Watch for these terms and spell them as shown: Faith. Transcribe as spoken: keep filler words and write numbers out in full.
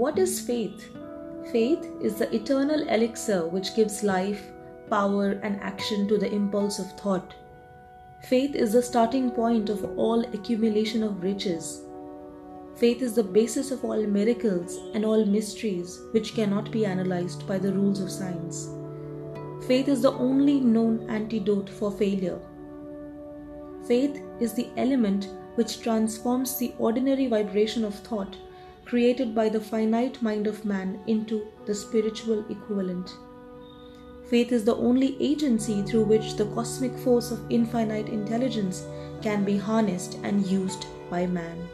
What is faith? Faith is the eternal elixir which gives life, power, and action to the impulse of thought. Faith is the starting point of all accumulation of riches. Faith is the basis of all miracles and all mysteries which cannot be analyzed by the rules of science. Faith is the only known antidote for failure. Faith is the element which transforms the ordinary vibration of thought created by the finite mind of man into the spiritual equivalent. Faith is the only agency through which the cosmic force of infinite intelligence can be harnessed and used by man.